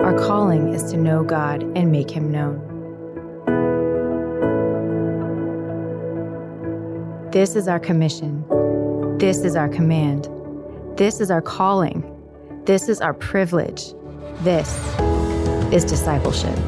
Our calling is to know God and make Him known. This is our commission. This is our command. This is our calling. This is our privilege. This is discipleship.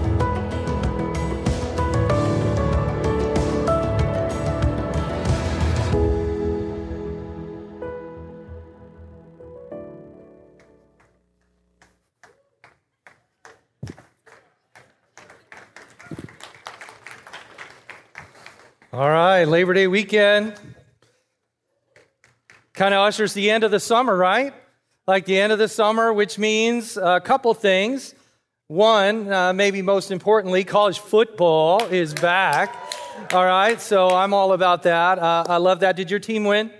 All right, Labor Day weekend. Kind of ushers the end of the summer, right? Like the end of the summer, which means a couple things. One, maybe most importantly, college football is back. All right, so I'm all about that. I love that. Did your team win?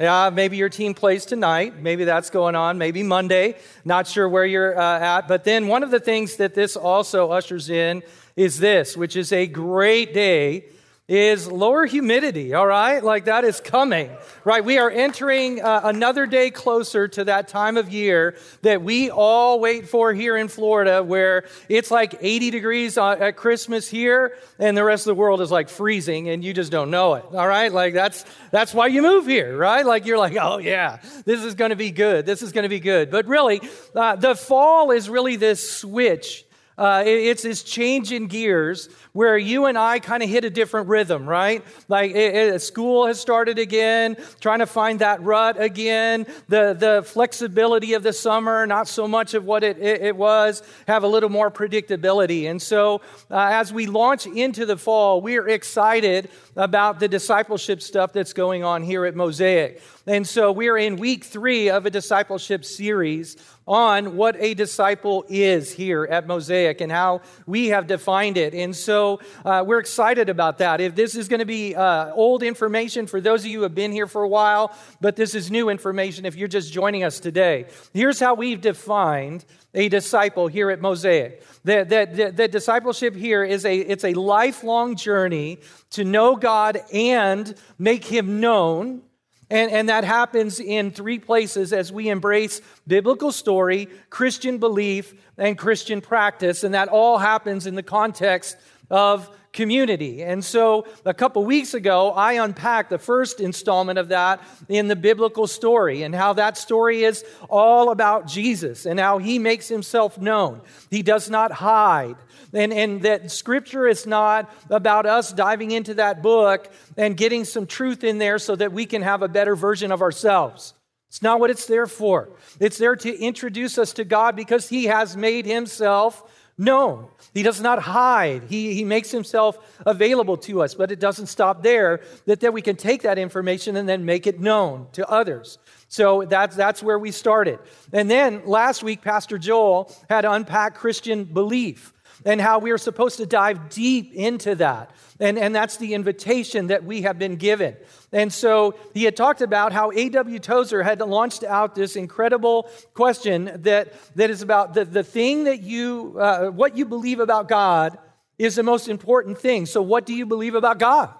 Yeah, maybe your team plays tonight. Maybe that's going on. Maybe Monday. Not sure where you're at. But then one of the things that this also ushers in is this, which is a great day, is lower humidity, all right? Like that is coming, right? We are entering another day closer to that time of year that we all wait for here in Florida, where it's like 80 degrees at Christmas here, and the rest of the world is like freezing, and you just don't know it, all right? Like that's why you move here, right? Like you're like, oh yeah, this is going to be good. This is going to be good. But really, the fall is really this switch. It's this change in gears where you and I kind of hit a different rhythm, right? Like school has started again, trying to find that rut again, the flexibility of the summer, not so much of what it was, have a little more predictability. And so as we launch into the fall, we're excited about the discipleship stuff that's going on here at Mosaic. And so we're in week 3 of a discipleship series on what a disciple is here at Mosaic and how we have defined it. And so we're excited about that. If this is going to be old information for those of you who have been here for a while, but this is new information if you're just joining us today. Here's how we've defined a disciple here at Mosaic. The discipleship here is it's a lifelong journey to know God and make Him known. And that happens in 3 places as we embrace biblical story, Christian belief, and Christian practice. And that all happens in the context of community. And so a couple weeks ago, I unpacked the first installment of that in the biblical story and how that story is all about Jesus and how He makes Himself known. He does not hide. And that Scripture is not about us diving into that book and getting some truth in there so that we can have a better version of ourselves. It's not what it's there for. It's there to introduce us to God because He has made Himself known. He does not hide. He makes Himself available to us, but it doesn't stop there, that we can take that information and then make it known to others. So that's where we started. And then last week, Pastor Joel had unpacked Christian belief and how we are supposed to dive deep into that. And that's the invitation that we have been given. And so he had talked about how A.W. Tozer had launched out this incredible question that is about the thing that you, what you believe about God is the most important thing. So what do you believe about God?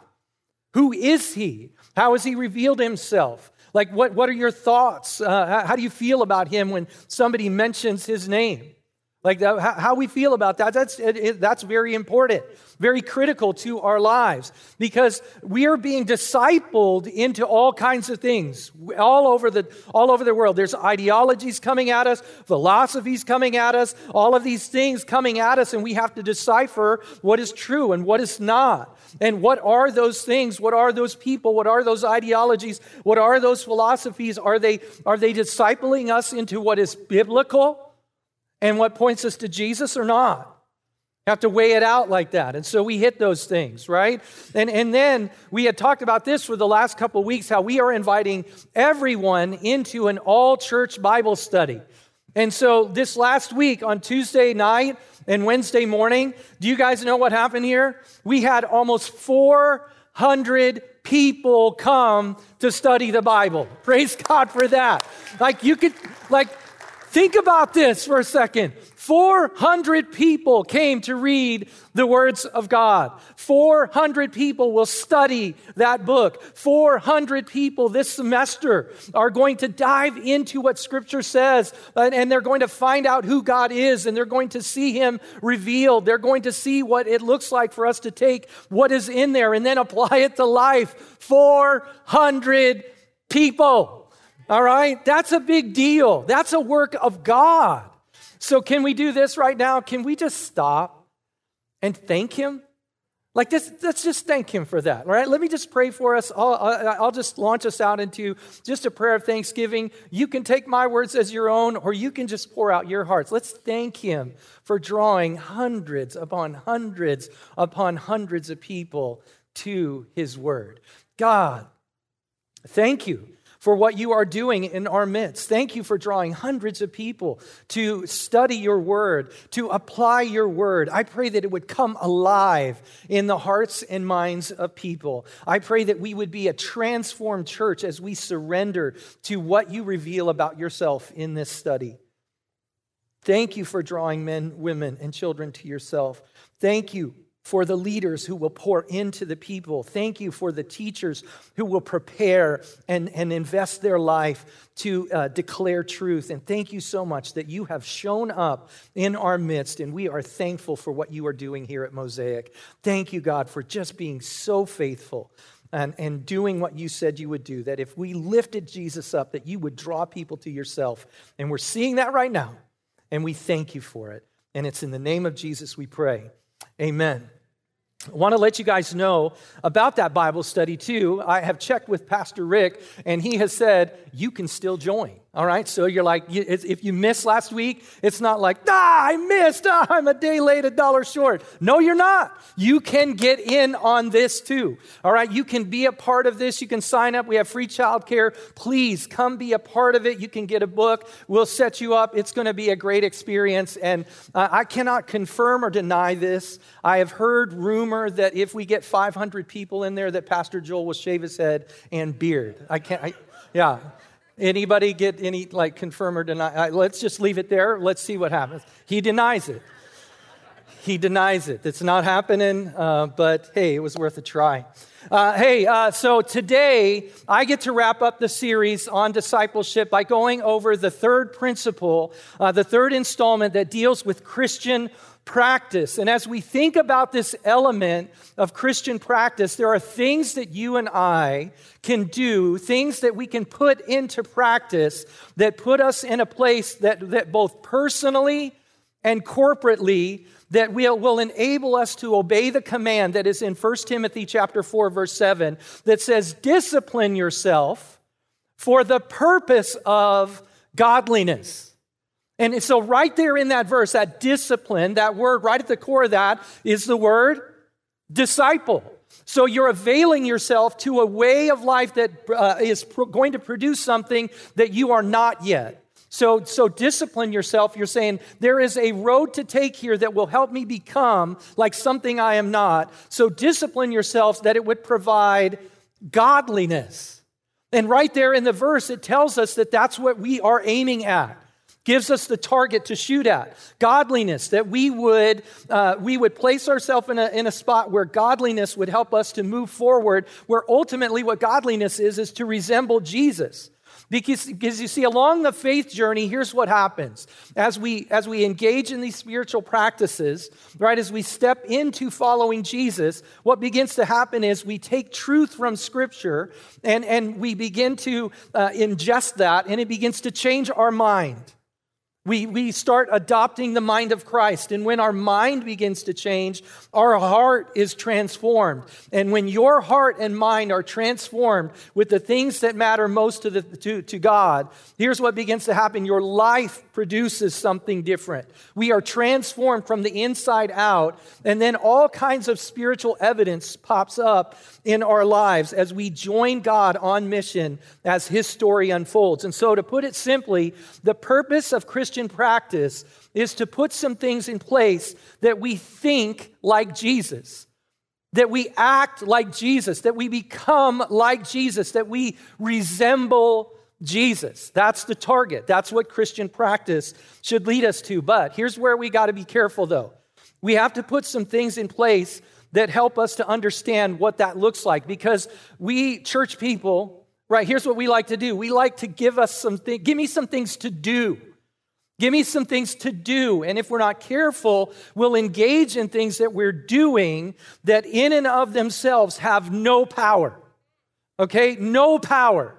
Who is He? How has He revealed Himself? Like what are your thoughts? How do you feel about Him when somebody mentions His name? Like how we feel about that, that's very important, very critical to our lives, because we are being discipled into all kinds of things all over the world. There's ideologies coming at us, philosophies coming at us, all of these things coming at us, and we have to decipher what is true and what is not. And what are those things? What are those people? What are those ideologies? What are those philosophies? Are they discipling us into what is biblical? And what points us to Jesus or not? You have to weigh it out like that. And so we hit those things, right? And then we had talked about this for the last couple of weeks, how we are inviting everyone into an all-church Bible study. And so this last week on Tuesday night and Wednesday morning, do you guys know what happened here? We had almost 400 people come to study the Bible. Praise God for that. Like you could, like, think about this for a second. 400 people came to read the words of God. 400 people will study that book. 400 people this semester are going to dive into what Scripture says, and they're going to find out who God is, and they're going to see Him revealed. They're going to see what it looks like for us to take what is in there and then apply it to life. 400 people, all right? That's a big deal. That's a work of God. So can we do this right now? Can we just stop and thank Him? Like this, let's just thank Him for that, all right? Let me just pray for us. I'll just launch us out into just a prayer of thanksgiving. You can take my words as your own, or you can just pour out your hearts. Let's thank Him for drawing hundreds upon hundreds upon hundreds of people to His Word. God, thank You for what You are doing in our midst. Thank You for drawing hundreds of people to study Your Word, to apply Your Word. I pray that it would come alive in the hearts and minds of people. I pray that we would be a transformed church as we surrender to what You reveal about Yourself in this study. Thank You for drawing men, women, and children to Yourself. Thank You for the leaders who will pour into the people. Thank You for the teachers who will prepare and invest their life to declare truth. And thank You so much that You have shown up in our midst, and we are thankful for what You are doing here at Mosaic. Thank You, God, for just being so faithful and doing what You said You would do, that if we lifted Jesus up, that You would draw people to Yourself. And we're seeing that right now, and we thank You for it. And it's in the name of Jesus we pray. Amen. I want to let you guys know about that Bible study too. I have checked with Pastor Rick, and he has said, you can still join, all right? So you're like, if you missed last week, it's not like, I missed, I'm a day late, $1 short. No, you're not. You can get in on this too, all right? You can be a part of this. You can sign up. We have free childcare. Please come be a part of it. You can get a book. We'll set you up. It's going to be a great experience, and I cannot confirm or deny this. I have heard rumors that if we get 500 people in there, that Pastor Joel will shave his head and beard. Yeah. Anybody get any, confirm or deny? Let's just leave it there. Let's see what happens. He denies it. It's not happening, but hey, it was worth a try. So today I get to wrap up the series on discipleship by going over the third principle, the third installment that deals with Christian practice. And as we think about this element of Christian practice, there are things that you and I can do, things that we can put into practice that put us in a place that both personally and corporately that will enable us to obey the command that is in 1 Timothy chapter 4, verse 7, that says, discipline yourself for the purpose of godliness. And so right there in that verse, that discipline, that word right at the core of that is the word disciple. So you're availing yourself to a way of life that is going to produce something that you are not yet. So discipline yourself. You're saying there is a road to take here that will help me become like something I am not. So discipline yourselves that it would provide godliness. And right there in the verse, it tells us that that's what we are aiming at. Gives us the target to shoot at. Godliness, that we would place ourselves in a spot where godliness would help us to move forward, where ultimately what godliness is to resemble Jesus. Because you see, along the faith journey, here's what happens. As we engage in these spiritual practices, right, as we step into following Jesus, what begins to happen is we take truth from Scripture and we begin to ingest that, and it begins to change our mind. We start adopting the mind of Christ. And when our mind begins to change, our heart is transformed. And when your heart and mind are transformed with the things that matter most to God, here's what begins to happen. Your life produces something different. We are transformed from the inside out. And then all kinds of spiritual evidence pops up in our lives as we join God on mission as His story unfolds. And so to put it simply, the purpose of Christian practice is to put some things in place that we think like Jesus, that we act like Jesus, that we become like Jesus, that we resemble Jesus. That's the target. That's what Christian practice should lead us to. But here's where we got to be careful, though. We have to put some things in place that help us to understand what that looks like, because we church people, right, here's what we like to do. We like to give me some things to do. Give me some things to do. And if we're not careful, we'll engage in things that we're doing that in and of themselves have no power. Okay? No power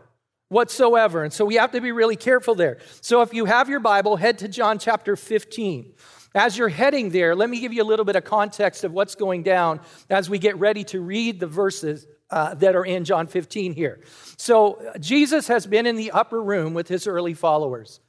whatsoever. And so we have to be really careful there. So if you have your Bible, head to John chapter 15. As you're heading there, let me give you a little bit of context of what's going down as we get ready to read the verses that are in John 15 here. So Jesus has been in the upper room with his early followers,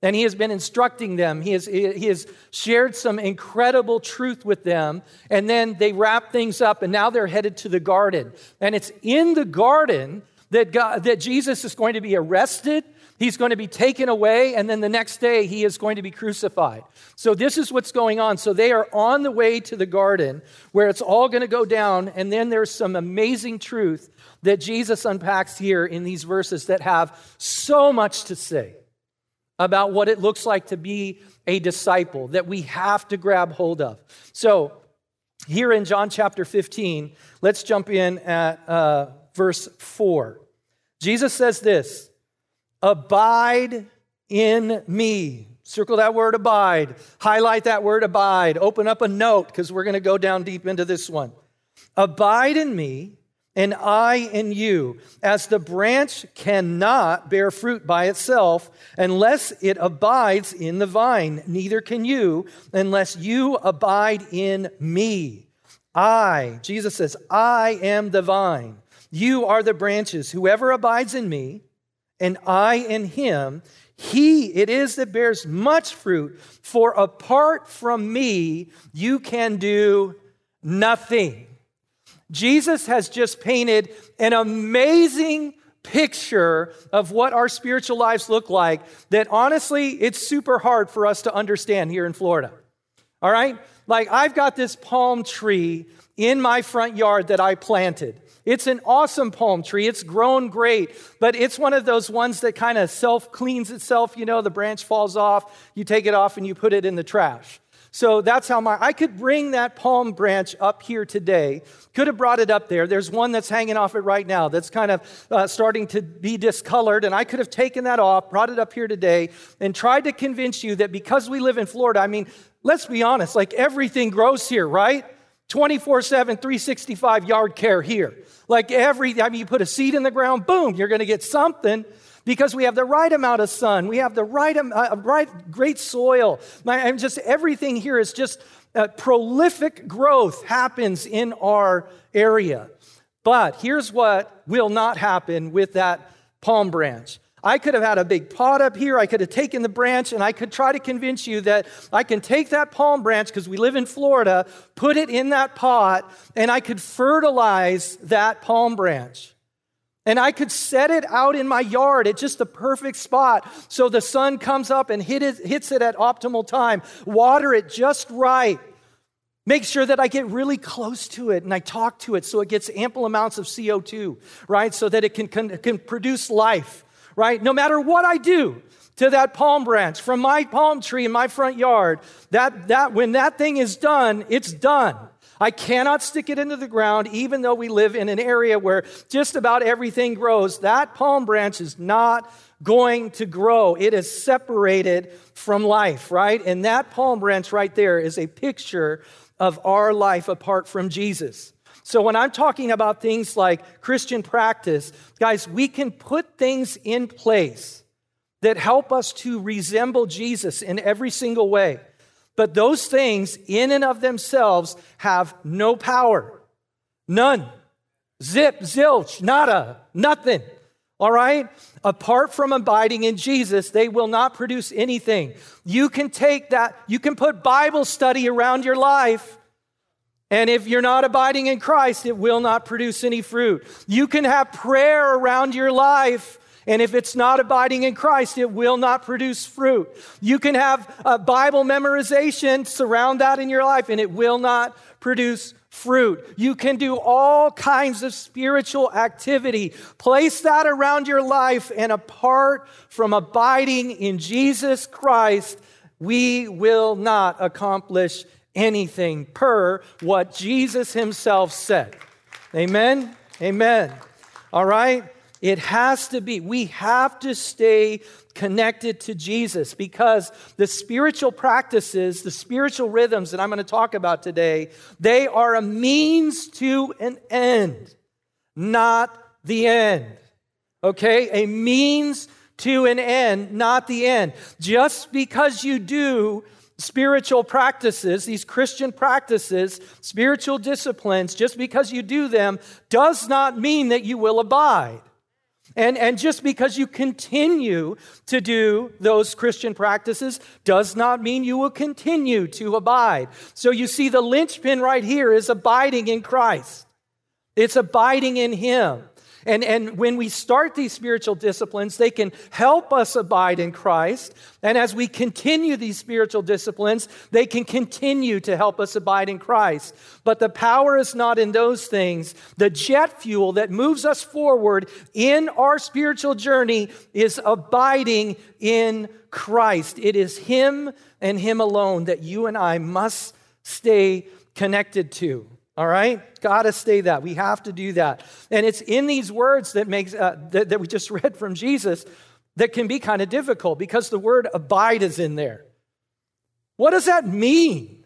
and he has been instructing them. He has shared some incredible truth with them, and then they wrap things up, and now they're headed to the garden. And it's in the garden that Jesus is going to be arrested. He's going to be taken away, and then the next day he is going to be crucified. So this is what's going on. So they are on the way to the garden where it's all going to go down, and then there's some amazing truth that Jesus unpacks here in these verses that have so much to say about what it looks like to be a disciple that we have to grab hold of. So here in John chapter 15, let's jump in at verse 4. Jesus says this, "Abide in me." Circle that word abide. Highlight that word abide. Open up a note because we're going to go down deep into this one. "Abide in me and I in you, as the branch cannot bear fruit by itself unless it abides in the vine. Neither can you unless you abide in me. Jesus says, I am the vine. You are the branches. Whoever abides in me, and I in him, he it is that bears much fruit, for apart from me, you can do nothing." Jesus has just painted an amazing picture of what our spiritual lives look like that honestly, it's super hard for us to understand here in Florida. All right? Like I've got this palm tree in my front yard that I planted. It's an awesome palm tree. It's grown great, but it's one of those ones that kind of self-cleans itself. You know, the branch falls off, you take it off and you put it in the trash. So that's how I could bring that palm branch up here today. Could have brought it up there. There's one that's hanging off it right now that's kind of starting to be discolored, and I could have taken that off, brought it up here today, and tried to convince you that because we live in Florida, I mean, let's be honest, like everything grows here, right? 24/7, 365 yard care here. Like you put a seed in the ground, boom, you're going to get something because we have the right amount of sun. We have the right great soil. And just everything here is just prolific growth happens in our area. But here's what will not happen with that palm branch. I could have had a big pot up here. I could have taken the branch and I could try to convince you that I can take that palm branch because we live in Florida, put it in that pot, and I could fertilize that palm branch. And I could set it out in my yard at just the perfect spot so the sun comes up and hits it at optimal time, water it just right. Make sure that I get really close to it and I talk to it so it gets ample amounts of CO2, right? So that it can produce life. Right? No matter what I do to that palm branch from my palm tree in my front yard, that when that thing is done, it's done. I cannot stick it into the ground, even though we live in an area where just about everything grows. That palm branch is not going to grow. It is separated from life, right? And that palm branch right there is a picture of our life apart from Jesus. So when I'm talking about things like Christian practice, guys, we can put things in place that help us to resemble Jesus in every single way. But those things in and of themselves have no power. None. Zip, zilch, nada, nothing. All right? Apart from abiding in Jesus, they will not produce anything. You can take that, you can put Bible study around your life, and if you're not abiding in Christ, it will not produce any fruit. You can have prayer around your life, and if it's not abiding in Christ, it will not produce fruit. You can have a Bible memorization, surround that in your life, and it will not produce fruit. You can do all kinds of spiritual activity. Place that around your life, and apart from abiding in Jesus Christ, we will not accomplish anything per what Jesus himself said. Amen? Amen. All right? It has to be. We have to stay connected to Jesus, because the spiritual practices, the spiritual rhythms that I'm going to talk about today, they are a means to an end, not the end. Okay? A means to an end, not the end. Just because you do spiritual practices, these Christian practices, spiritual disciplines, just because you do them does not mean that you will abide. And just because you continue to do those Christian practices does not mean you will continue to abide. So you see, the linchpin right here is abiding in Christ. It's abiding in him. And when we start these spiritual disciplines, they can help us abide in Christ. And as we continue these spiritual disciplines, they can continue to help us abide in Christ. But the power is not in those things. The jet fuel that moves us forward in our spiritual journey is abiding in Christ. It is him and him alone that you and I must stay connected to. All right? Gotta stay that. We have to do that. And it's in these words that makes that we just read from Jesus that can be kind of difficult, because the word abide is in there. What does that mean?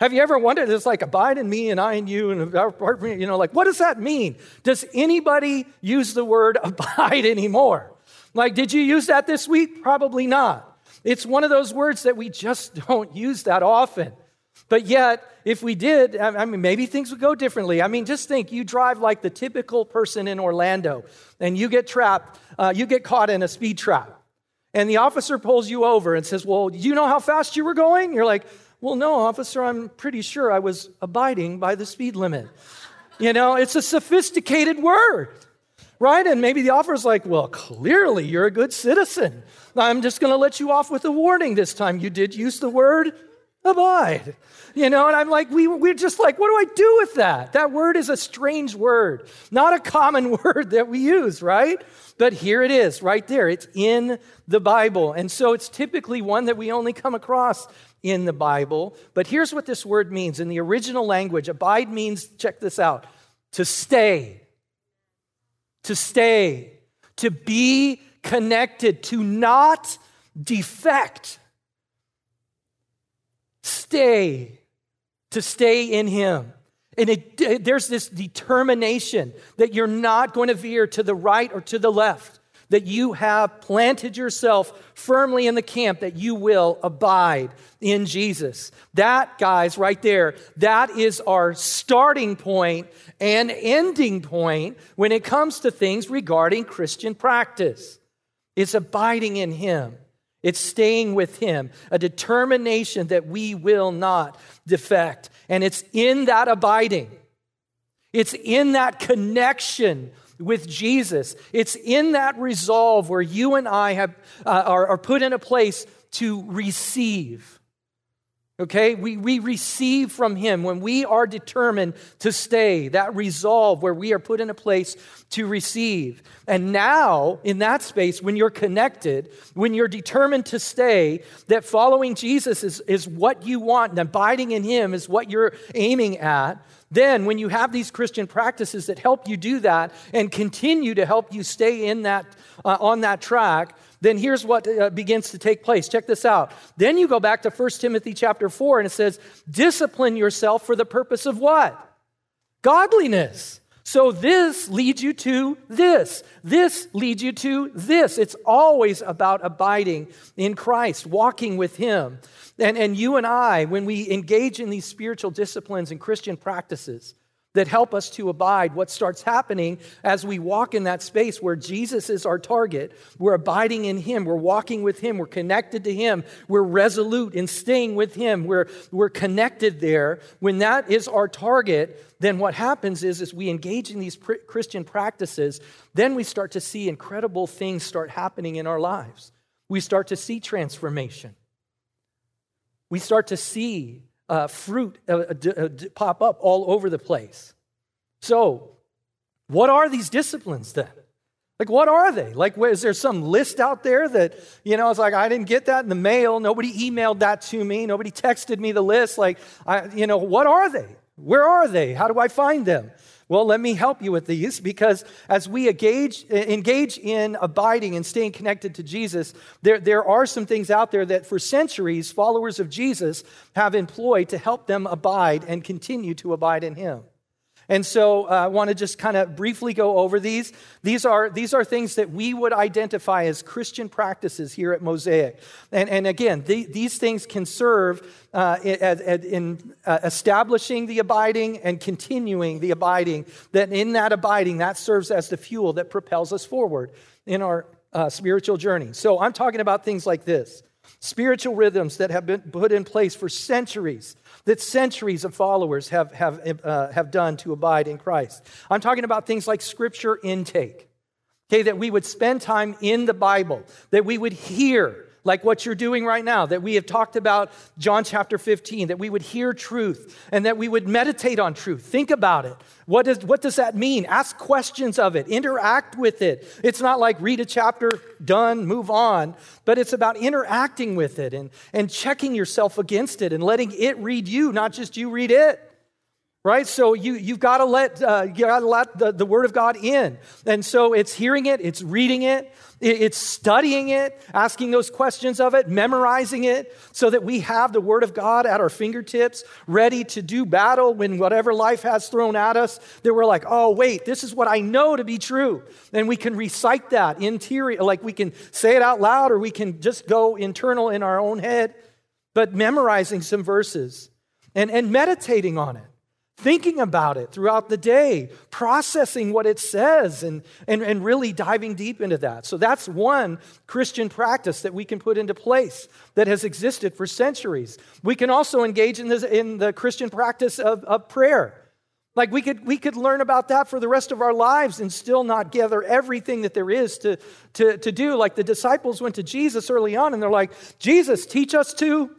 Have you ever wondered? It's like abide in me and I in you, and you know, like, what does that mean? Does anybody use the word abide anymore? Like, did you use that this week? Probably not. It's one of those words that we just don't use that often. But yet, if we did, I mean, maybe things would go differently. I mean, just think, you drive like the typical person in Orlando, and you get trapped, you get caught in a speed trap. And the officer pulls you over and says, well, do you know how fast you were going? You're like, well, no, officer, I'm pretty sure I was abiding by the speed limit. You know, it's a sophisticated word, right? And maybe the officer's like, well, clearly you're a good citizen. I'm just going to let you off with a warning this time. You did use the word abide. You know, and I'm like, we're just like, what do I do with that? That word is a strange word, not a common word that we use, right? But here it is, right there. It's in the Bible. And so it's typically one that we only come across in the Bible. But here's what this word means. In the original language, abide means, check this out, to stay, to be connected, to not defect. Stay, to stay in him. And there's this determination that you're not going to veer to the right or to the left, that you have planted yourself firmly in the camp, that you will abide in Jesus. That, guys, right there, that is our starting point and ending point when it comes to things regarding Christian practice. It's abiding in him. It's staying with him, a determination that we will not defect. And it's in that abiding. It's in that connection with Jesus. It's in that resolve where you and I are put in a place to receive. Okay, we receive from him when we are determined to stay, that resolve where we are put in a place to receive. And now, in that space, when you're connected, when you're determined to stay, that following Jesus is what you want, and abiding in him is what you're aiming at. Then, when you have these Christian practices that help you do that and continue to help you stay in that on that track, then here's what begins to take place. Check this out. Then you go back to 1 Timothy chapter 4, and it says, discipline yourself for the purpose of what? Godliness. So this leads you to this. This leads you to this. It's always about abiding in Christ, walking with Him. And you and I, when we engage in these spiritual disciplines and Christian practices that help us to abide, what starts happening as we walk in that space where Jesus is our target, we're abiding in Him, we're walking with Him, we're connected to Him, we're resolute in staying with Him, we're connected there. When that is our target, then what happens is we engage in these Christian practices, then we start to see incredible things start happening in our lives. We start to see transformation. We start to see fruit pop up all over the place. So, what are these disciplines then? Like, what are they? Like, is there some list out there that, you know, it's like, I didn't get that in the mail. Nobody emailed that to me. Nobody texted me the list. Like, what are they? Where are they? How do I find them? Well, let me help you with these, because as we engage in abiding and staying connected to Jesus, there are some things out there that for centuries followers of Jesus have employed to help them abide and continue to abide in Him. And so I want to just kind of briefly go over these. These are things that we would identify as Christian practices here at Mosaic. And again, these things can serve in establishing the abiding and continuing the abiding. That in that abiding, that serves as the fuel that propels us forward in our spiritual journey. So I'm talking about things like this. Spiritual rhythms that have been put in place for centuries, that centuries of followers have done to abide in Christ. I'm talking about things like scripture intake, okay, that we would spend time in the Bible, that we would hear, like what you're doing right now, that we have talked about John chapter 15, that we would hear truth and that we would meditate on truth. Think about it. What does that mean? Ask questions of it. Interact with it. It's not like read a chapter, done, move on, but it's about interacting with it and checking yourself against it and letting it read you, not just you read it. Right, so you've got to let the Word of God in, and so it's hearing it, it's reading it, it's studying it, asking those questions of it, memorizing it, so that we have the Word of God at our fingertips, ready to do battle when whatever life has thrown at us. That we're like, oh wait, this is what I know to be true, and we can recite that interior, like we can say it out loud, or we can just go internal in our own head. But memorizing some verses and meditating on it. Thinking about it throughout the day, processing what it says, and really diving deep into that. So that's one Christian practice that we can put into place that has existed for centuries. We can also engage in the Christian practice of prayer. Like we could learn about that for the rest of our lives and still not gather everything that there is to do. Like the disciples went to Jesus early on and they're like, Jesus, teach us to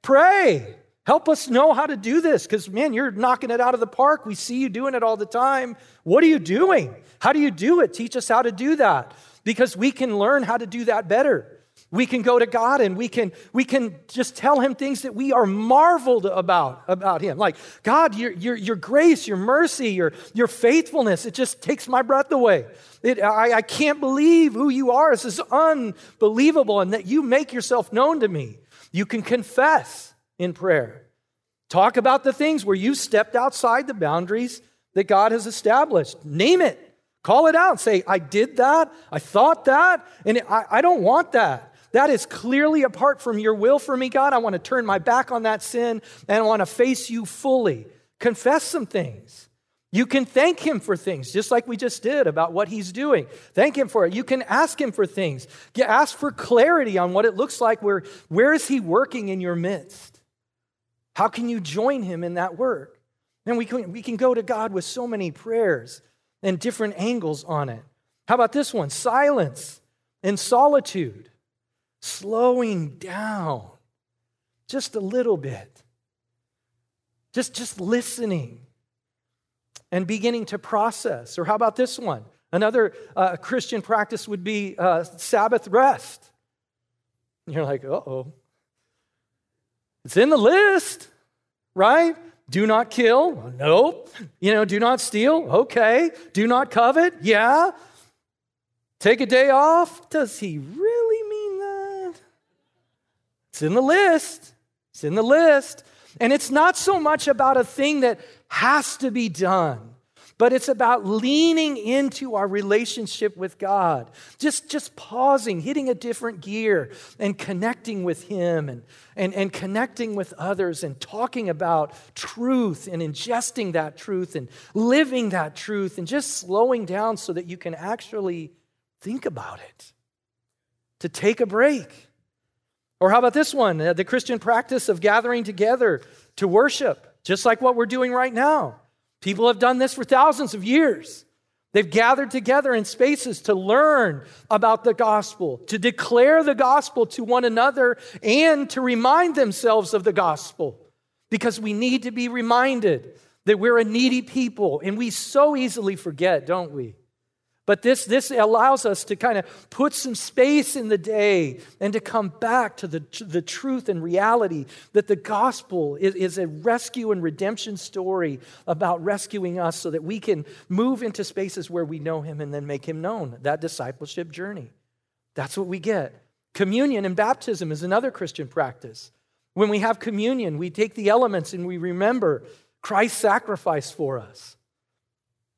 pray. Help us know how to do this, because, man, you're knocking it out of the park. We see you doing it all the time. What are you doing? How do you do it? Teach us how to do that, because we can learn how to do that better. We can go to God and we can just tell Him things that we are marveled about Him. Like, God, your grace, your mercy, your faithfulness, it just takes my breath away. I can't believe who You are. This is unbelievable, and that You make Yourself known to me. You can confess. In prayer, talk about the things where you stepped outside the boundaries that God has established. Name it, call it out, say, I did that, I thought that, and I don't want that. That is clearly apart from Your will for me, God. I want to turn my back on that sin and I want to face You fully. Confess some things. You can thank Him for things, just like we just did about what He's doing. Thank Him for it. You can ask Him for things. You ask for clarity on what it looks like. Where is He working in your midst? How can you join Him in that work? And we can go to God with so many prayers and different angles on it. How about this one? Silence and solitude. Slowing down just a little bit. Just listening and beginning to process. Or how about this one? Another Christian practice would be Sabbath rest. And you're like, uh-oh. It's in the list, right? Do not kill. Well, nope. Do not steal. Okay. Do not covet. Yeah. Take a day off. Does he really mean that? It's in the list. It's in the list. And it's not so much about a thing that has to be done, but it's about leaning into our relationship with God. Just pausing, hitting a different gear and connecting with Him and connecting with others and talking about truth and ingesting that truth and living that truth and just slowing down so that you can actually think about it. To take a break. Or how about this one? The Christian practice of gathering together to worship, just like what we're doing right now. People have done this for thousands of years. They've gathered together in spaces to learn about the gospel, to declare the gospel to one another, and to remind themselves of the gospel. Because we need to be reminded that we're a needy people, and we so easily forget, don't we? But this allows us to kind of put some space in the day and to come back to the truth and reality that the gospel is a rescue and redemption story about rescuing us so that we can move into spaces where we know Him and then make Him known. That discipleship journey. That's what we get. Communion and baptism is another Christian practice. When we have communion, we take the elements and we remember Christ's sacrifice for us.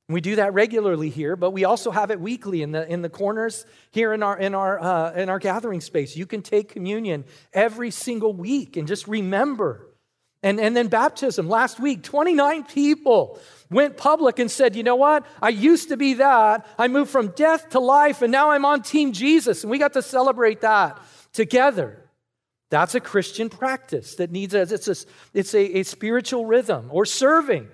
We do that regularly here, but we also have it weekly in the corners here in our gathering space. You can take communion every single week and just remember. And then baptism. Last week, 29 people went public and said, you know what? I used to be that. I moved from death to life, and now I'm on Team Jesus. And we got to celebrate that together. That's a Christian practice that needs it's a spiritual rhythm. Or serving.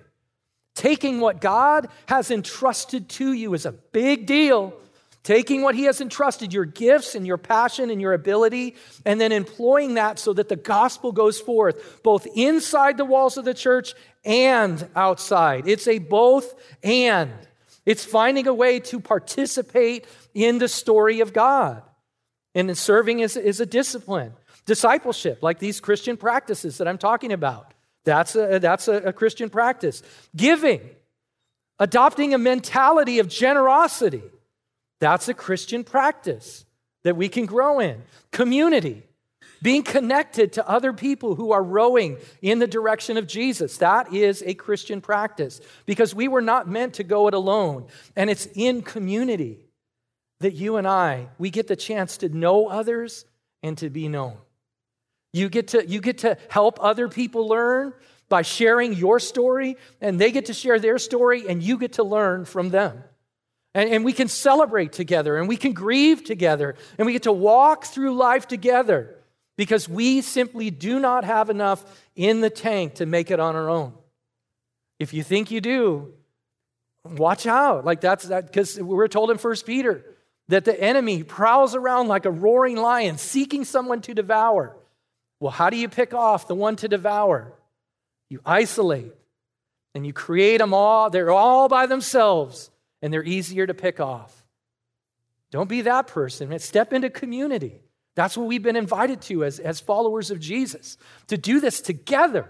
Taking what God has entrusted to you is a big deal. Taking what He has entrusted, your gifts and your passion and your ability, and then employing that so that the gospel goes forth, both inside the walls of the church and outside. It's a both and. It's finding a way to participate in the story of God. And serving is a discipline. Discipleship, like these Christian practices that I'm talking about. That's a Christian practice. Giving, adopting a mentality of generosity. That's a Christian practice that we can grow in. Community, being connected to other people who are rowing in the direction of Jesus. That is a Christian practice because we were not meant to go it alone. And it's in community that you and I, we get the chance to know others and to be known. You get to help other people learn by sharing your story, and they get to share their story, and you get to learn from them. And we can celebrate together, and we can grieve together, and we get to walk through life together because we simply do not have enough in the tank to make it on our own. If you think you do, watch out. Like because we're told in 1 Peter that the enemy prowls around like a roaring lion seeking someone to devour. Well, how do you pick off the one to devour? You isolate and you create them all. They're all by themselves and they're easier to pick off. Don't be that person. Step into community. That's what we've been invited to as followers of Jesus, to do this together.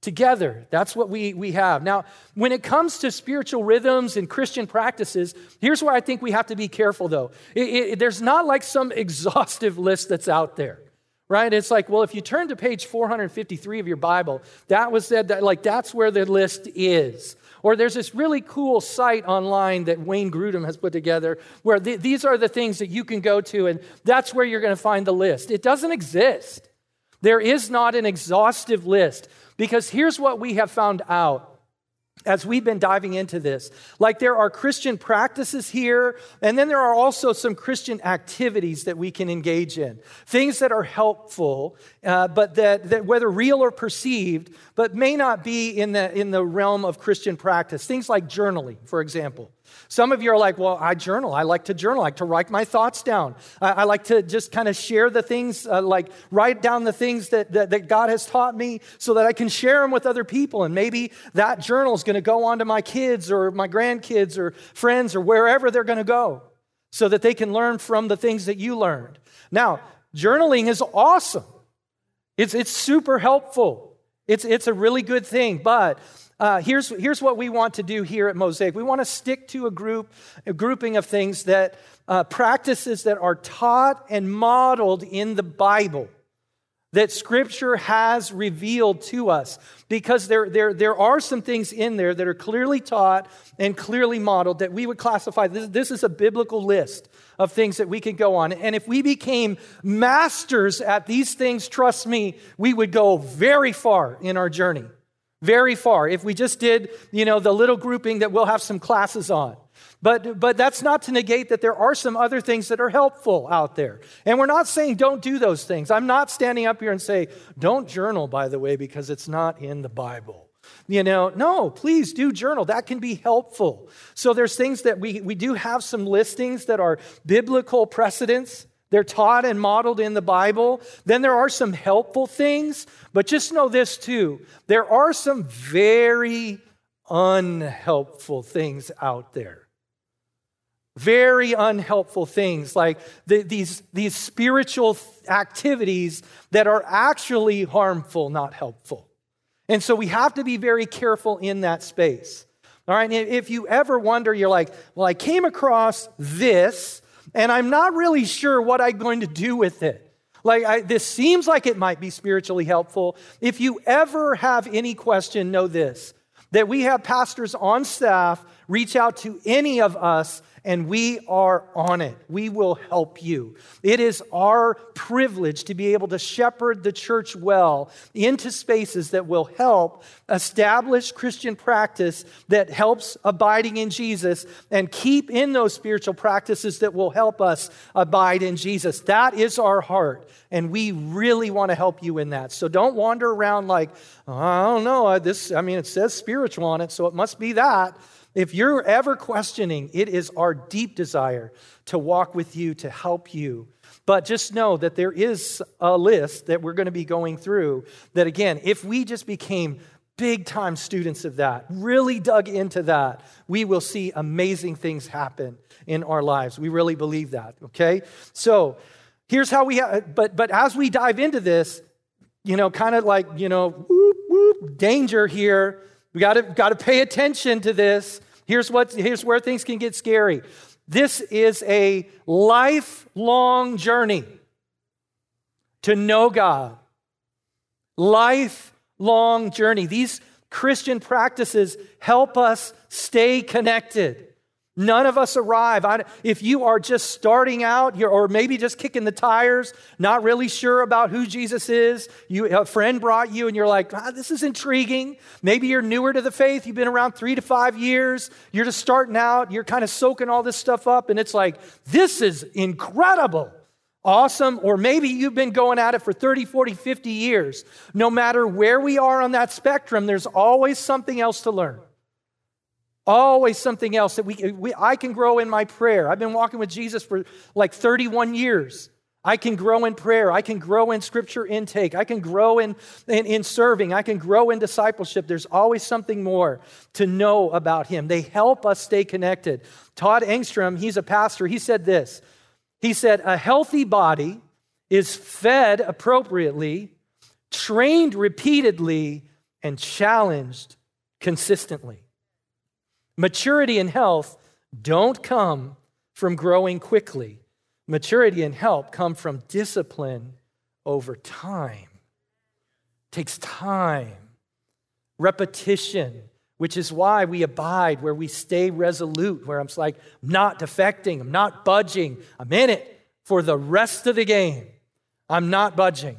Together, that's what we have. Now, when it comes to spiritual rhythms and Christian practices, here's where I think we have to be careful, though. There's not like some exhaustive list that's out there. Right? It's like, well, if you turn to page 453 of your Bible, that was said that, like, that's where the list is. Or there's this really cool site online that Wayne Grudem has put together where these are the things that you can go to, and that's where you're going to find the list. It doesn't exist. There is not an exhaustive list, because here's what we have found out. As we've been diving into this, like there are Christian practices here, and then there are also some Christian activities that we can engage in. Things that are helpful, but that whether real or perceived, but may not be in the realm of Christian practice. Things like journaling, for example. Some of you are like, well, I journal. I like to journal. I like to write my thoughts down. I like to just kind of share the things, write down the things that God has taught me so that I can share them with other people. And maybe that journal is going to go on to my kids or my grandkids or friends or wherever they're going to go so that they can learn from the things that you learned. Now, journaling is awesome. It's super helpful. It's a really good thing, but here's what we want to do here at Mosaic. We want to stick to a grouping of things that practices that are taught and modeled in the Bible. that Scripture has revealed to us, because there are some things in there that are clearly taught and clearly modeled that we would classify. This is a biblical list of things that we could go on. And if we became masters at these things, trust me, we would go very far in our journey, very far. If we just did, the little grouping that we'll have some classes on. But that's not to negate that there are some other things that are helpful out there. And we're not saying don't do those things. I'm not standing up here and say, don't journal, by the way, because it's not in the Bible. No, please do journal. That can be helpful. So there's things that we do have some listings that are biblical precedents. They're taught and modeled in the Bible. Then there are some helpful things. But just know this too, there are some very unhelpful things out there. Very unhelpful things, like these spiritual activities that are actually harmful, not helpful. And so we have to be very careful in that space. All right, and if you ever wonder, you're like, well, I came across this, and I'm not really sure what I'm going to do with it. This seems like it might be spiritually helpful. If you ever have any question, know this, that we have pastors on staff reach out to any of us, and we are on it. We will help you. It is our privilege to be able to shepherd the church well into spaces that will help establish Christian practice that helps abiding in Jesus, and keep in those spiritual practices that will help us abide in Jesus. That is our heart, and we really want to help you in that. So don't wander around like, oh, I don't know, it says spiritual on it, so it must be that. If you're ever questioning, it is our deep desire to walk with you, to help you. But just know that there is a list that we're going to be going through that, again, if we just became big-time students of that, really dug into that, we will see amazing things happen in our lives. We really believe that, okay? So here's how we have, but as we dive into this, whoop, whoop, danger here. We got to pay attention to this. Here's where things can get scary. This is a lifelong journey to know God. Lifelong journey. These Christian practices help us stay connected. None of us arrive. If you are just starting out, or maybe just kicking the tires, not really sure about who Jesus is, a friend brought you and you're like, this is intriguing. Maybe you're newer to the faith. You've been around 3 to 5 years. You're just starting out. You're kind of soaking all this stuff up. And it's like, this is incredible. Awesome. Or maybe you've been going at it for 30, 40, 50 years. No matter where we are on that spectrum, there's always something else to learn. Always something else that I can grow in my prayer. I've been walking with Jesus for like 31 years. I can grow in prayer. I can grow in scripture intake. I can grow in serving. I can grow in discipleship. There's always something more to know about him. They help us stay connected. Todd Engstrom, he's a pastor. He said this. He said, a healthy body is fed appropriately, trained repeatedly, and challenged consistently. Maturity and health don't come from growing quickly. Maturity and health come from discipline over time. It takes time, repetition, which is why we abide, where we stay resolute, where I'm like, I'm not defecting, I'm not budging, I'm in it for the rest of the game. I'm not budging.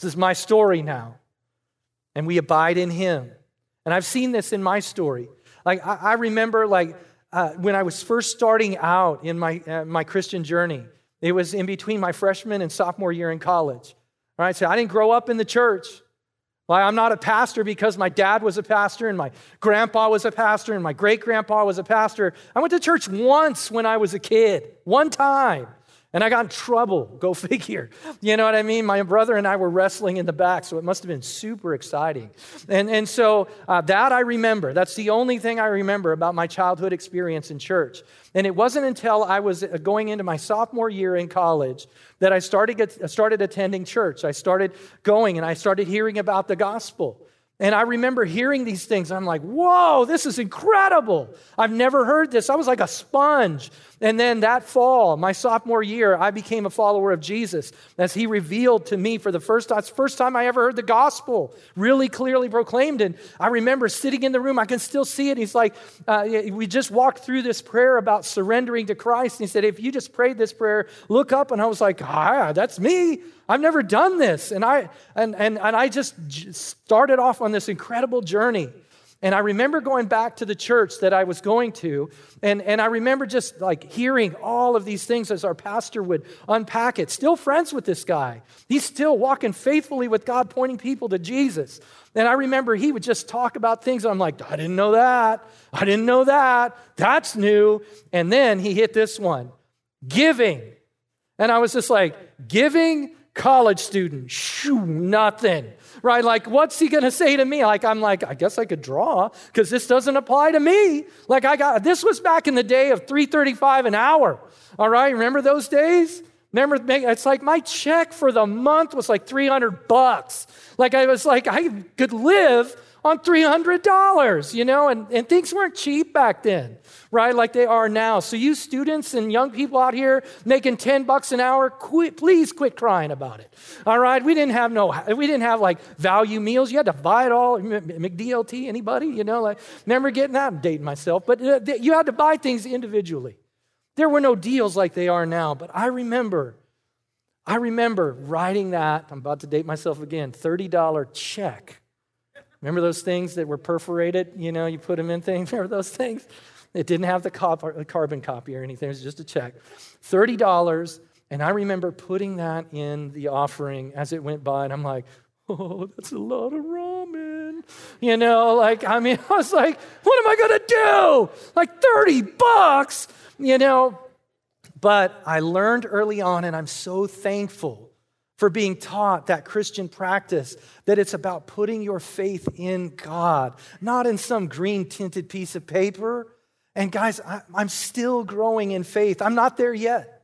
This is my story now. And we abide in him. And I've seen this in my story. I remember when I was first starting out in my Christian journey, it was in between my freshman and sophomore year in college. All right, so I didn't grow up in the church. I'm not a pastor because my dad was a pastor and my grandpa was a pastor and my great-grandpa was a pastor. I went to church once when I was a kid, one time, and I got in trouble. Go figure. You know what I mean? My brother and I were wrestling in the back, so it must have been super exciting. And so that I remember. That's the only thing I remember about my childhood experience in church. And it wasn't until I was going into my sophomore year in college that I started attending church. I started going and I started hearing about the gospel. And I remember hearing these things. I'm like, whoa, this is incredible. I've never heard this. I was like a sponge. And then that fall, my sophomore year, I became a follower of Jesus as he revealed to me for the first time. It's the first time I ever heard the gospel really clearly proclaimed. And I remember sitting in the room. I can still see it. He's like, we just walked through this prayer about surrendering to Christ. And he said, if you just prayed this prayer, look up. And I was like, ah, that's me. I've never done this. And I just started off on this incredible journey. And I remember going back to the church that I was going to, and I remember just like hearing all of these things as our pastor would unpack it. Still friends with this guy. He's still walking faithfully with God, pointing people to Jesus. And I remember he would just talk about things, and I'm like, I didn't know that. I didn't know that. That's new. And then he hit this one, giving. And I was just like, giving? College student, shoo, nothing, right? Like, what's he going to say to me? Like, I'm like, I guess I could draw because this doesn't apply to me. Like, this was back in the day of $3.35 an hour, all right? Remember those days? Remember, it's like my check for the month was like $300. Like, I was like, I could live on $300, you know? And things weren't cheap back then, right? Like they are now. So you students and young people out here making $10 an hour, please quit crying about it. All right? We didn't have like value meals. You had to buy it all. McDLT, anybody? You know, like remember getting that? I'm dating myself. But you had to buy things individually. There were no deals like they are now. But I remember writing that, I'm about to date myself again, $30 check. Remember those things that were perforated? You know, you put them in things. Remember those things? It didn't have the carbon copy or anything. It was just a check. $30, and I remember putting that in the offering as it went by, and I'm like, oh, that's a lot of ramen. You know, like, I mean, I was like, what am I going to do? Like $30, you know. But I learned early on, and I'm so thankful for being taught that Christian practice, that it's about putting your faith in God, not in some green-tinted piece of paper. And guys, I'm still growing in faith. I'm not there yet.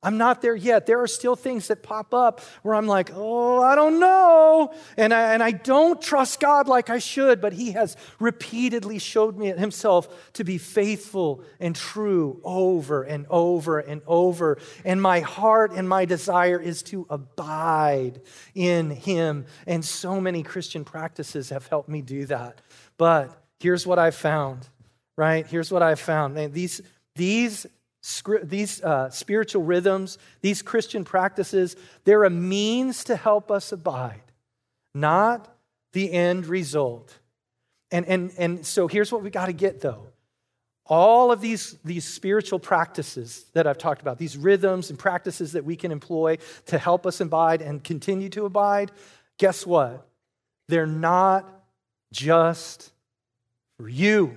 I'm not there yet. There are still things that pop up where I'm like, oh, I don't know. And I don't trust God like I should, but he has repeatedly showed me himself to be faithful and true over and over and over. And my heart and my desire is to abide in him. And so many Christian practices have helped me do that. But here's what I found. Right? Here's what I found. Man, these spiritual rhythms, these Christian practices, they're a means to help us abide, not the end result. And so here's what we got to get, though. All of these spiritual practices that I've talked about, these rhythms and practices that we can employ to help us abide and continue to abide, guess what? They're not just for you.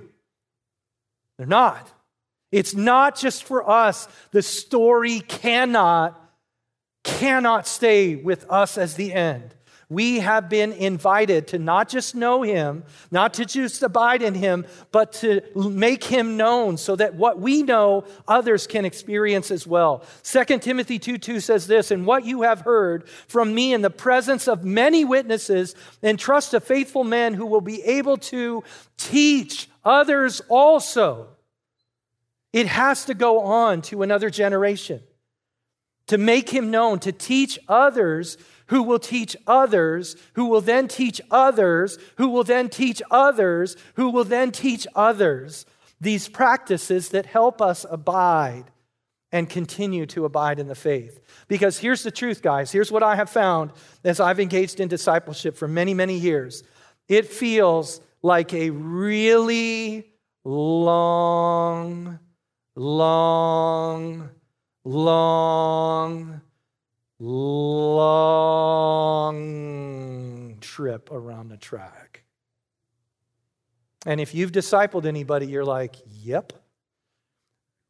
They're not. It's not just for us. The story cannot stay with us as the end. We have been invited to not just know him, not to just abide in him, but to make him known so that what we know, others can experience as well. 2 Timothy 2:2 says this, and what you have heard from me in the presence of many witnesses, entrust to faithful men who will be able to teach others also. It has to go on to another generation to make him known, to teach others who will teach others, who will then teach others, who will then teach others, who will then teach others, these practices that help us abide and continue to abide in the faith. Because here's the truth, guys. Here's what I have found as I've engaged in discipleship for many, many years. It feels like a really long trip around the track. And if you've discipled anybody, you're like, yep.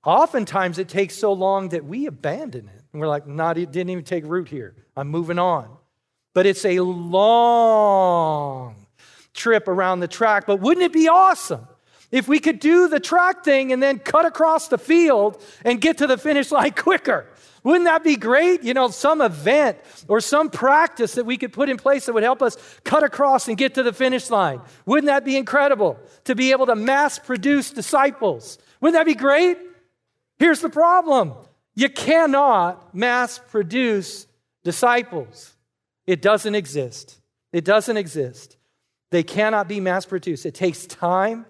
Oftentimes it takes so long that we abandon it. And we're like, nah, it didn't even take root here. I'm moving on. But it's a long trip around the track, but wouldn't it be awesome If we could do the track thing and then cut across the field and get to the finish line quicker, wouldn't that be great? You know, some event or some practice that we could put in place that would help us cut across and get to the finish line. Wouldn't that be incredible to be able to mass produce disciples? Wouldn't that be great? Here's the problem. You cannot mass produce disciples. It doesn't exist. It doesn't exist. They cannot be mass produced. It takes time.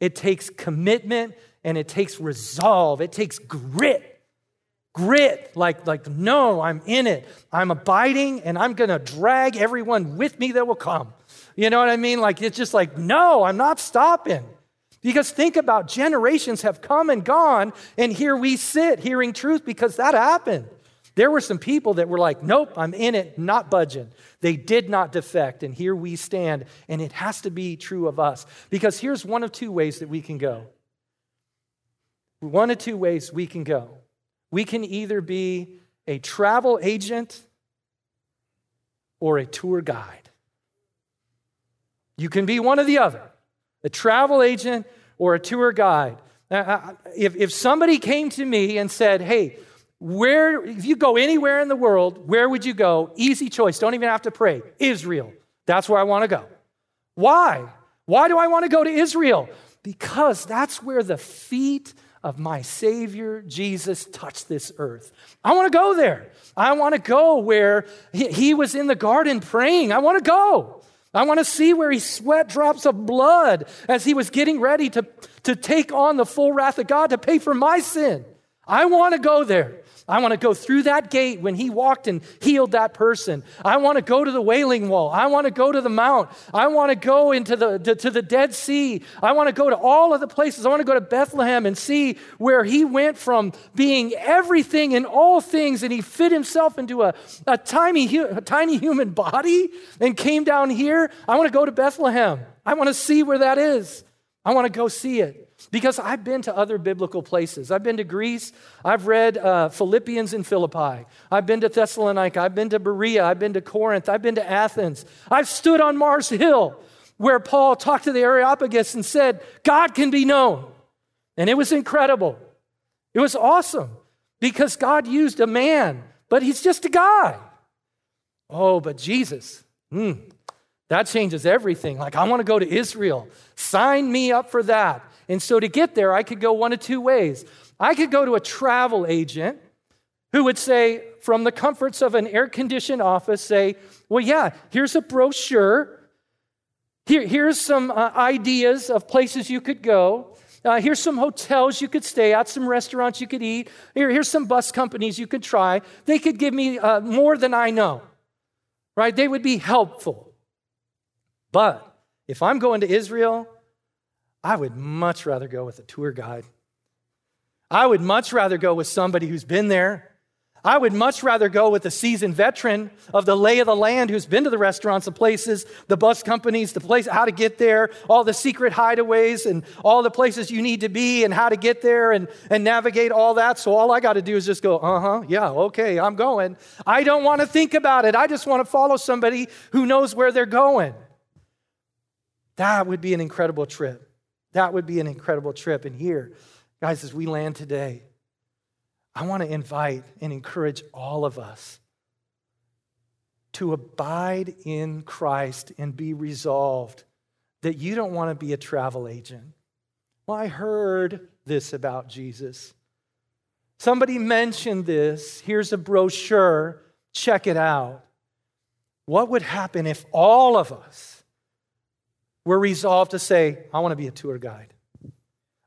It takes commitment, and it takes resolve. It takes grit. Grit, like no, I'm in it. I'm abiding, and I'm going to drag everyone with me that will come. You know what I mean? Like, it's just like, no, I'm not stopping. Because think about, generations have come and gone, and here we sit hearing truth because that happened. There were some people that were like, nope, I'm in it, not budging. They did not defect, and here we stand, and it has to be true of us. Because here's one of two ways that we can go. One of two ways we can go. We can either be a travel agent or a tour guide. You can be one or the other, a travel agent or a tour guide. If somebody came to me and said, hey, if you go anywhere in the world, where would you go? Easy choice. Don't even have to pray. Israel. That's where I want to go. Why? Why do I want to go to Israel? Because that's where the feet of my Savior, Jesus, touched this earth. I want to go there. I want to go where he was in the garden praying. I want to go. I want to see where he sweat drops of blood as he was getting ready to take on the full wrath of God to pay for my sin. I want to go there. I want to go through that gate when he walked and healed that person. I want to go to the Wailing Wall. I want to go to the Mount. I want to go into the Dead Sea. I want to go to all of the places. I want to go to Bethlehem and see where he went from being everything and all things, and he fit himself into a tiny human body and came down here. I want to go to Bethlehem. I want to see where that is. I want to go see it. Because I've been to other biblical places. I've been to Greece. I've read Philippians and Philippi. I've been to Thessalonica. I've been to Berea. I've been to Corinth. I've been to Athens. I've stood on Mars Hill where Paul talked to the Areopagus and said, God can be known. And it was incredible. It was awesome because God used a man, but he's just a guy. Oh, but Jesus, that changes everything. Like, I want to go to Israel. Sign me up for that. And so to get there, I could go one of two ways. I could go to a travel agent who would say, from the comforts of an air-conditioned office, say, well, yeah, here's a brochure. Here's some ideas of places you could go. Here's some hotels you could stay at, some restaurants you could eat. Here's some bus companies you could try. They could give me more than I know, right? They would be helpful. But if I'm going to Israel, I would much rather go with a tour guide. I would much rather go with somebody who's been there. I would much rather go with a seasoned veteran of the lay of the land who's been to the restaurants, the places, the bus companies, the place, how to get there, all the secret hideaways and all the places you need to be and how to get there and navigate all that. So all I got to do is just go, yeah, okay, I'm going. I don't want to think about it. I just want to follow somebody who knows where they're going. That would be an incredible trip. That would be an incredible trip. And here, guys, as we land today, I want to invite and encourage all of us to abide in Christ and be resolved that you don't want to be a travel agent. Well, I heard this about Jesus. Somebody mentioned this. Here's a brochure. Check it out. What would happen if all of us we're resolved to say, I want to be a tour guide.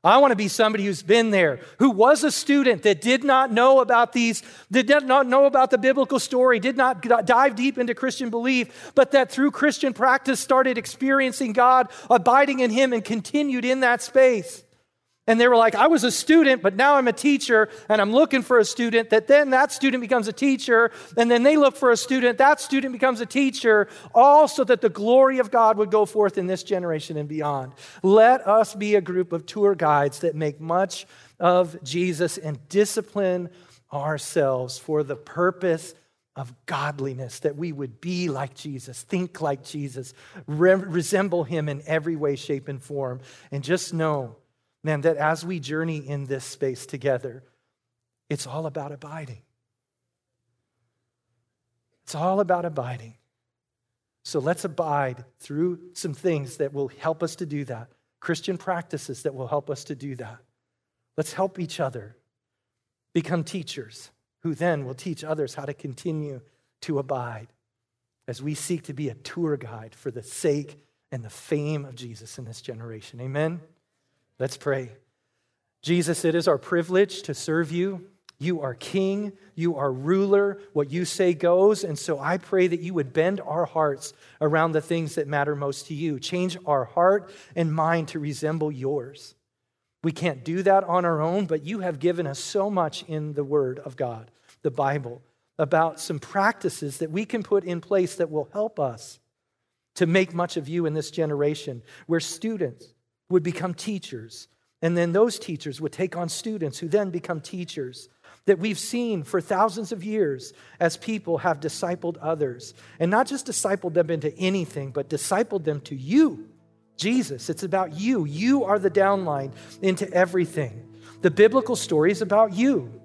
I want to be somebody who's been there, who was a student that did not know about these, did not know about the biblical story, did not dive deep into Christian belief, but that through Christian practice started experiencing God, abiding in him, and continued in that space. And they were like, I was a student, but now I'm a teacher, and I'm looking for a student, that student becomes a teacher, and then they look for a student, that student becomes a teacher, all so that the glory of God would go forth in this generation and beyond. Let us be a group of tour guides that make much of Jesus and discipline ourselves for the purpose of godliness, that we would be like Jesus, think like Jesus, resemble him in every way, shape, and form. And just know, man, that as we journey in this space together, it's all about abiding. It's all about abiding. So let's abide through some things that will help us to do that, Christian practices that will help us to do that. Let's help each other become teachers who then will teach others how to continue to abide as we seek to be a tour guide for the sake and the fame of Jesus in this generation. Amen? Let's pray. Jesus, it is our privilege to serve you. You are king. You are ruler. What you say goes. And so I pray that you would bend our hearts around the things that matter most to you. Change our heart and mind to resemble yours. We can't do that on our own, but you have given us so much in the Word of God, the Bible, about some practices that we can put in place that will help us to make much of you in this generation, where students would become teachers, and then those teachers would take on students who then become teachers, that we've seen for thousands of years as people have discipled others, and not just discipled them into anything, but discipled them to you. Jesus, it's about you. You are the downline into everything. The biblical story is about you.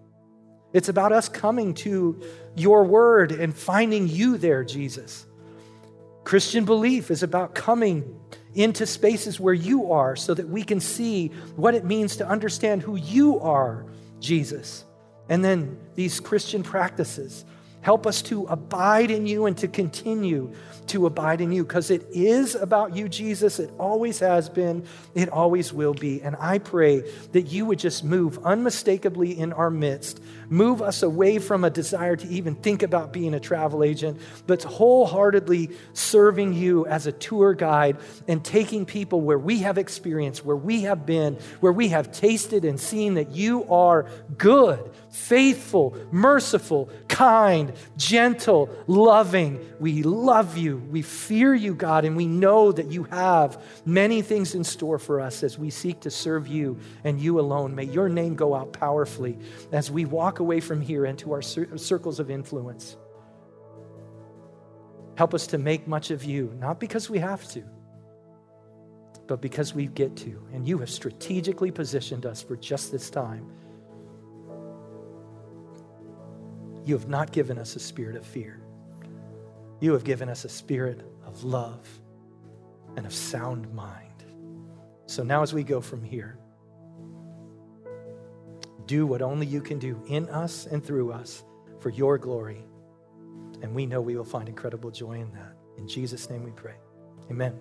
It's about us coming to your word and finding you there, Jesus. Christian belief is about coming into spaces where you are so that we can see what it means to understand who you are, Jesus. And then these Christian practices help us to abide in you and to continue to abide in you, because it is about you, Jesus. It always has been. It always will be. And I pray that you would just move unmistakably in our midst, move us away from a desire to even think about being a travel agent, but wholeheartedly serving you as a tour guide and taking people where we have experienced, where we have been, where we have tasted and seen that you are good, faithful, merciful, kind, gentle, loving. We love you. We fear you, God, and we know that you have many things in store for us as we seek to serve you and you alone. May your name go out powerfully as we walk away from here into our circles of influence. Help us to make much of you, not because we have to, but because we get to. And you have strategically positioned us for just this time. You have not given us a spirit of fear. You have given us a spirit of love and of sound mind. So now as we go from here, do what only you can do in us and through us for your glory. And we know we will find incredible joy in that. In Jesus' name we pray. Amen.